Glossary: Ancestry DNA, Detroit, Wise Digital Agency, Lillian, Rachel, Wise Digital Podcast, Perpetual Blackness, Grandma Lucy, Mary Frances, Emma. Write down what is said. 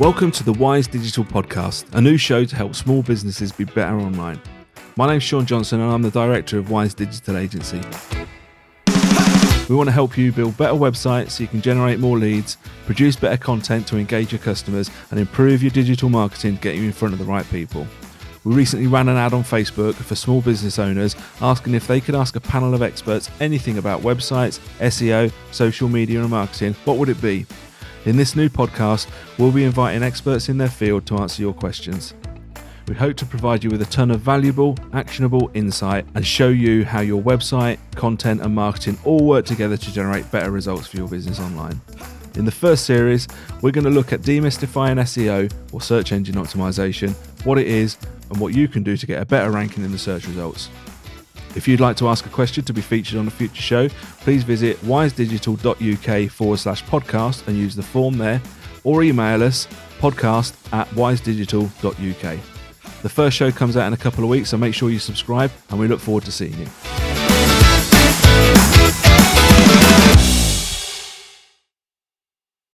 Welcome to the Wise Digital Podcast, a new show to help small businesses be better online. My name's Sean Johnson and I'm the director of Wise Digital Agency. We want to help you build better websites so you can generate more leads, produce better content to engage your customers and improve your digital marketing to get you in front of the right people. We recently ran an ad on Facebook for small business owners asking if they could ask a panel of experts anything about websites, SEO, social media and marketing. What would it be? In this new podcast, we'll be inviting experts in their field to answer your questions. We hope to provide you with a ton of valuable, actionable insight and show you how your website, content and marketing all work together to generate better results for your business online. In the first series, we're going to look at demystifying SEO or search engine optimization, what it is and what you can do to get a better ranking in the search results. If you'd like to ask a question to be featured on a future show, please visit wisedigital.uk/podcast and use the form there, or email us podcast@wisedigital.uk. The first show comes out in a couple of weeks, so make sure you subscribe and we look forward to seeing you.